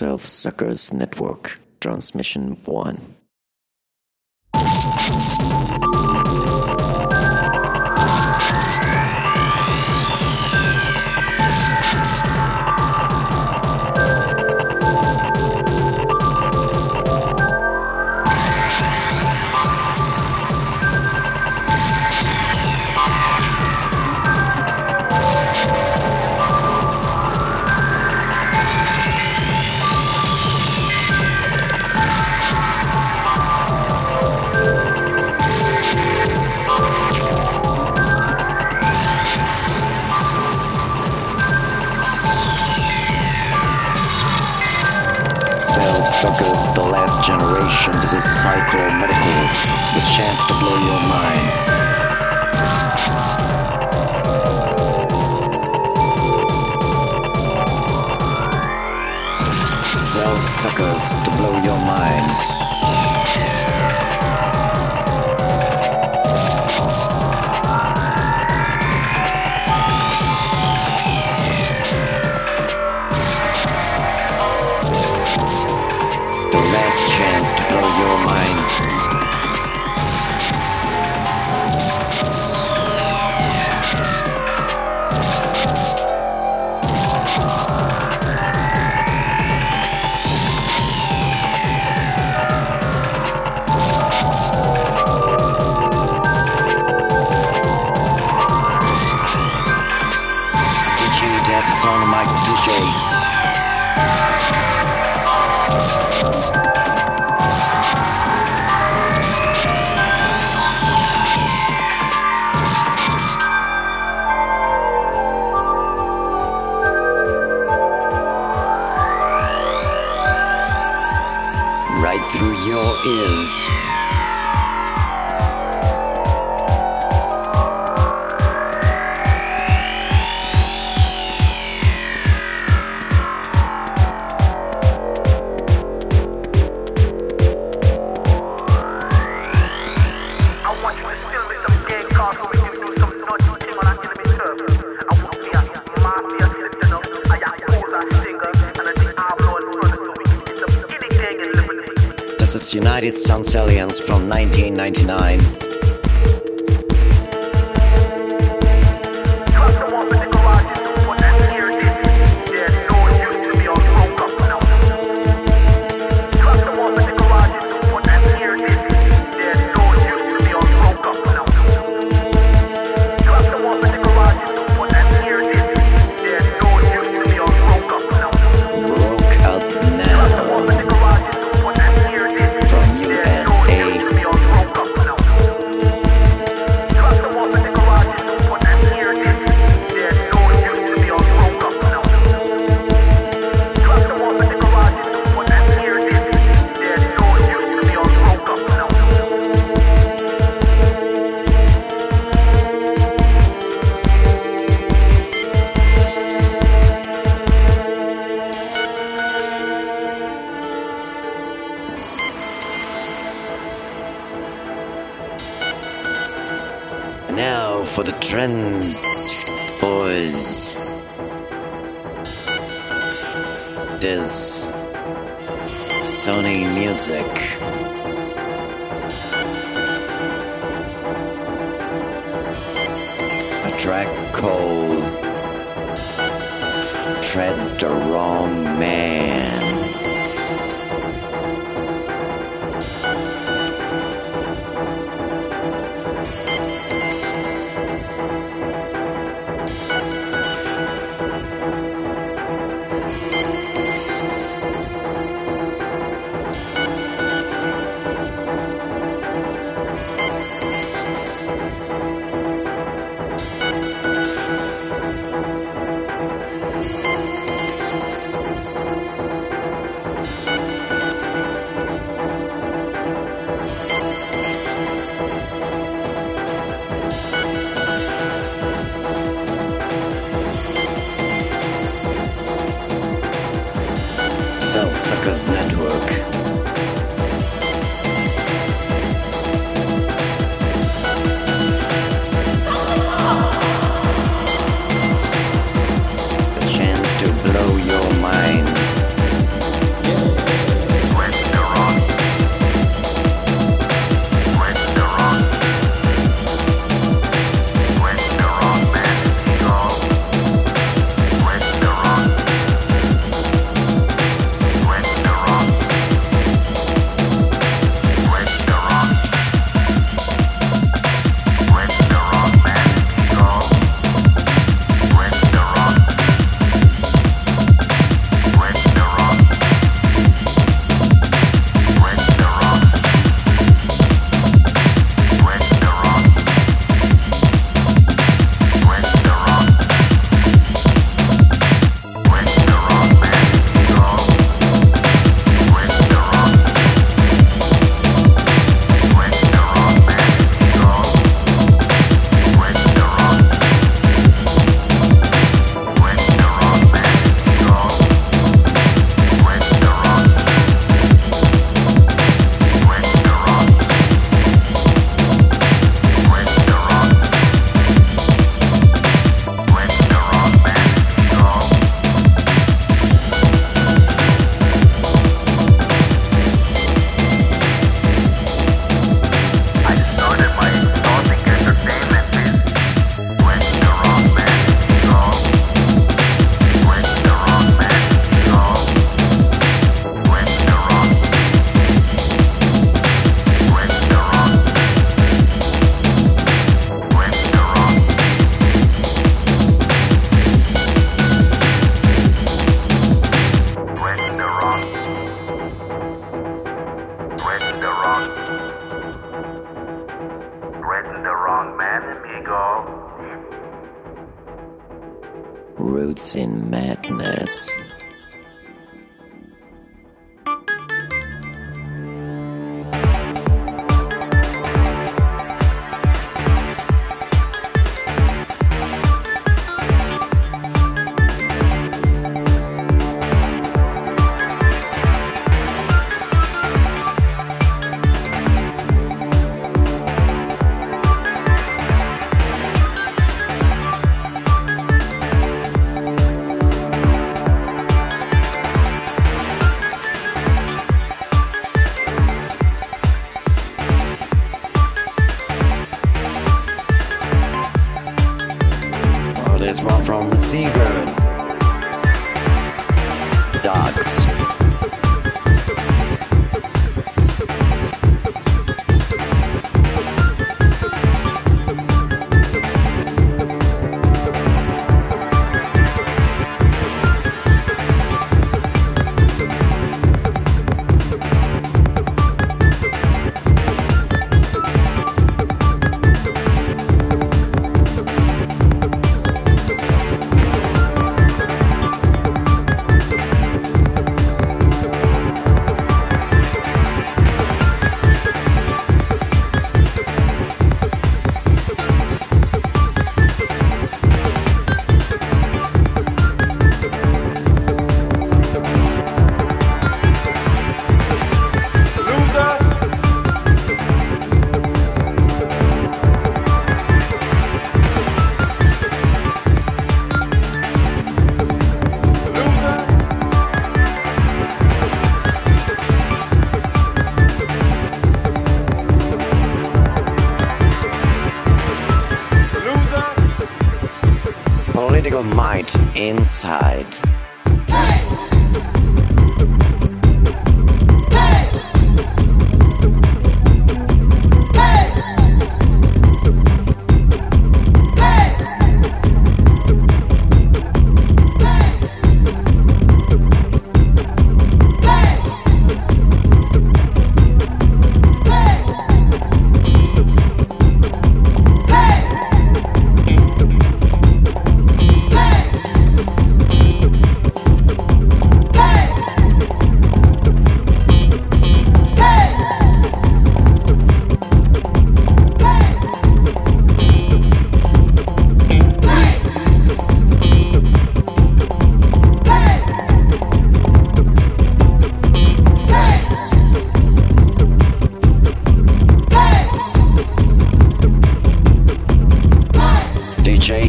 Self Suckers Network, Transmission 1. Suckers, the last generation. This is Psycho Medical, the chance to blow your mind. Self Suckers to blow your mind. United Sounds Aliens from 1999. Suckers Network. A chance to blow your mind. dance in madness. There's one from the sea road. Dogs. Political might inside. Hey! Hey! Hey! Hey!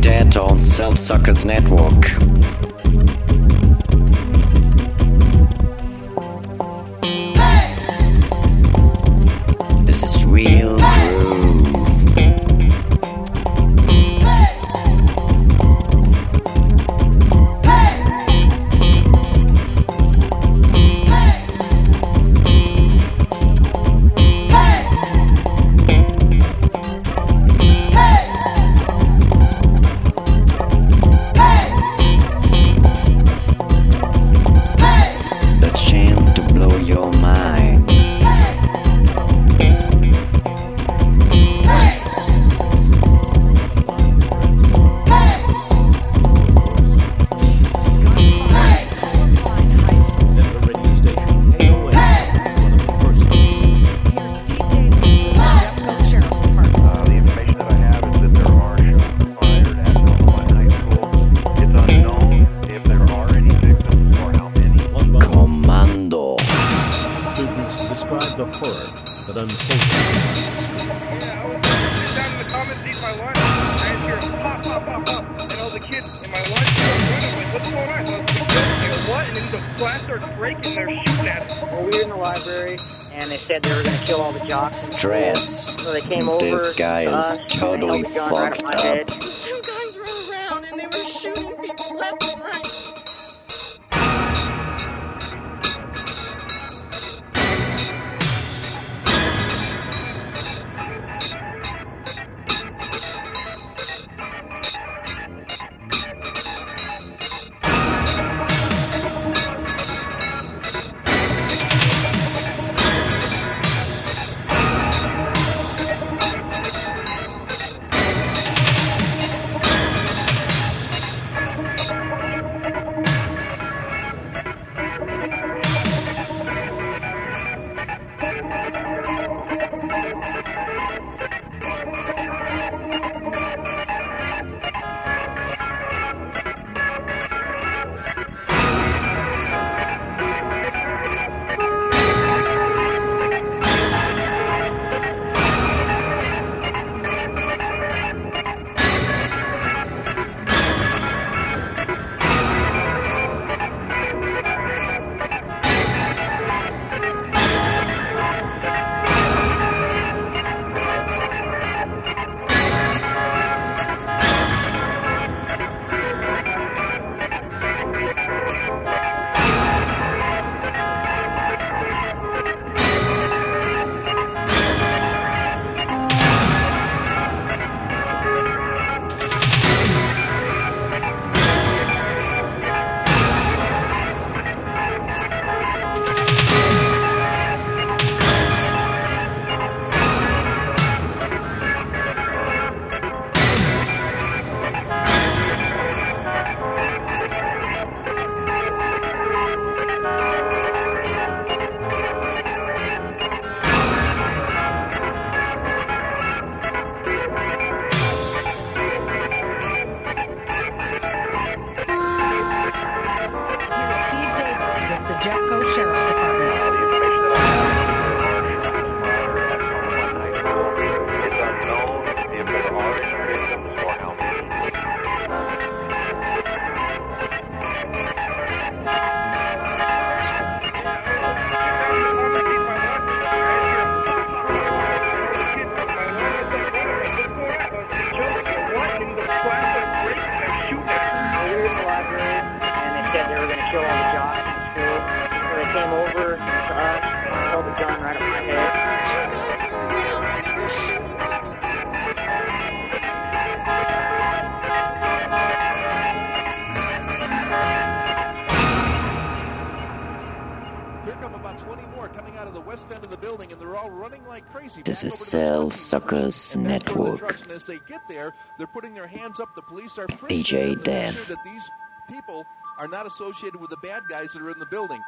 Dead on Self Suckers Network. Hey! This is real groove. The horror that unfolds. Yeah, I was sitting down in the comments eating my lunch, and I hear pop, pop, pop, pop, and all the kids in my lunch are like, what's going on? What? And then the class starts breaking their shooting at us. Well, we were in the library, and they said they were going to kill all the jocks. Stress. So they came over. This guy is totally fucked up. Two guys ran around, and they were shooting people left and right. Jacko Sheriff's Department. This is Cell Suckers Network. DJ Death. That these people are not associated with the bad guys that are in the building.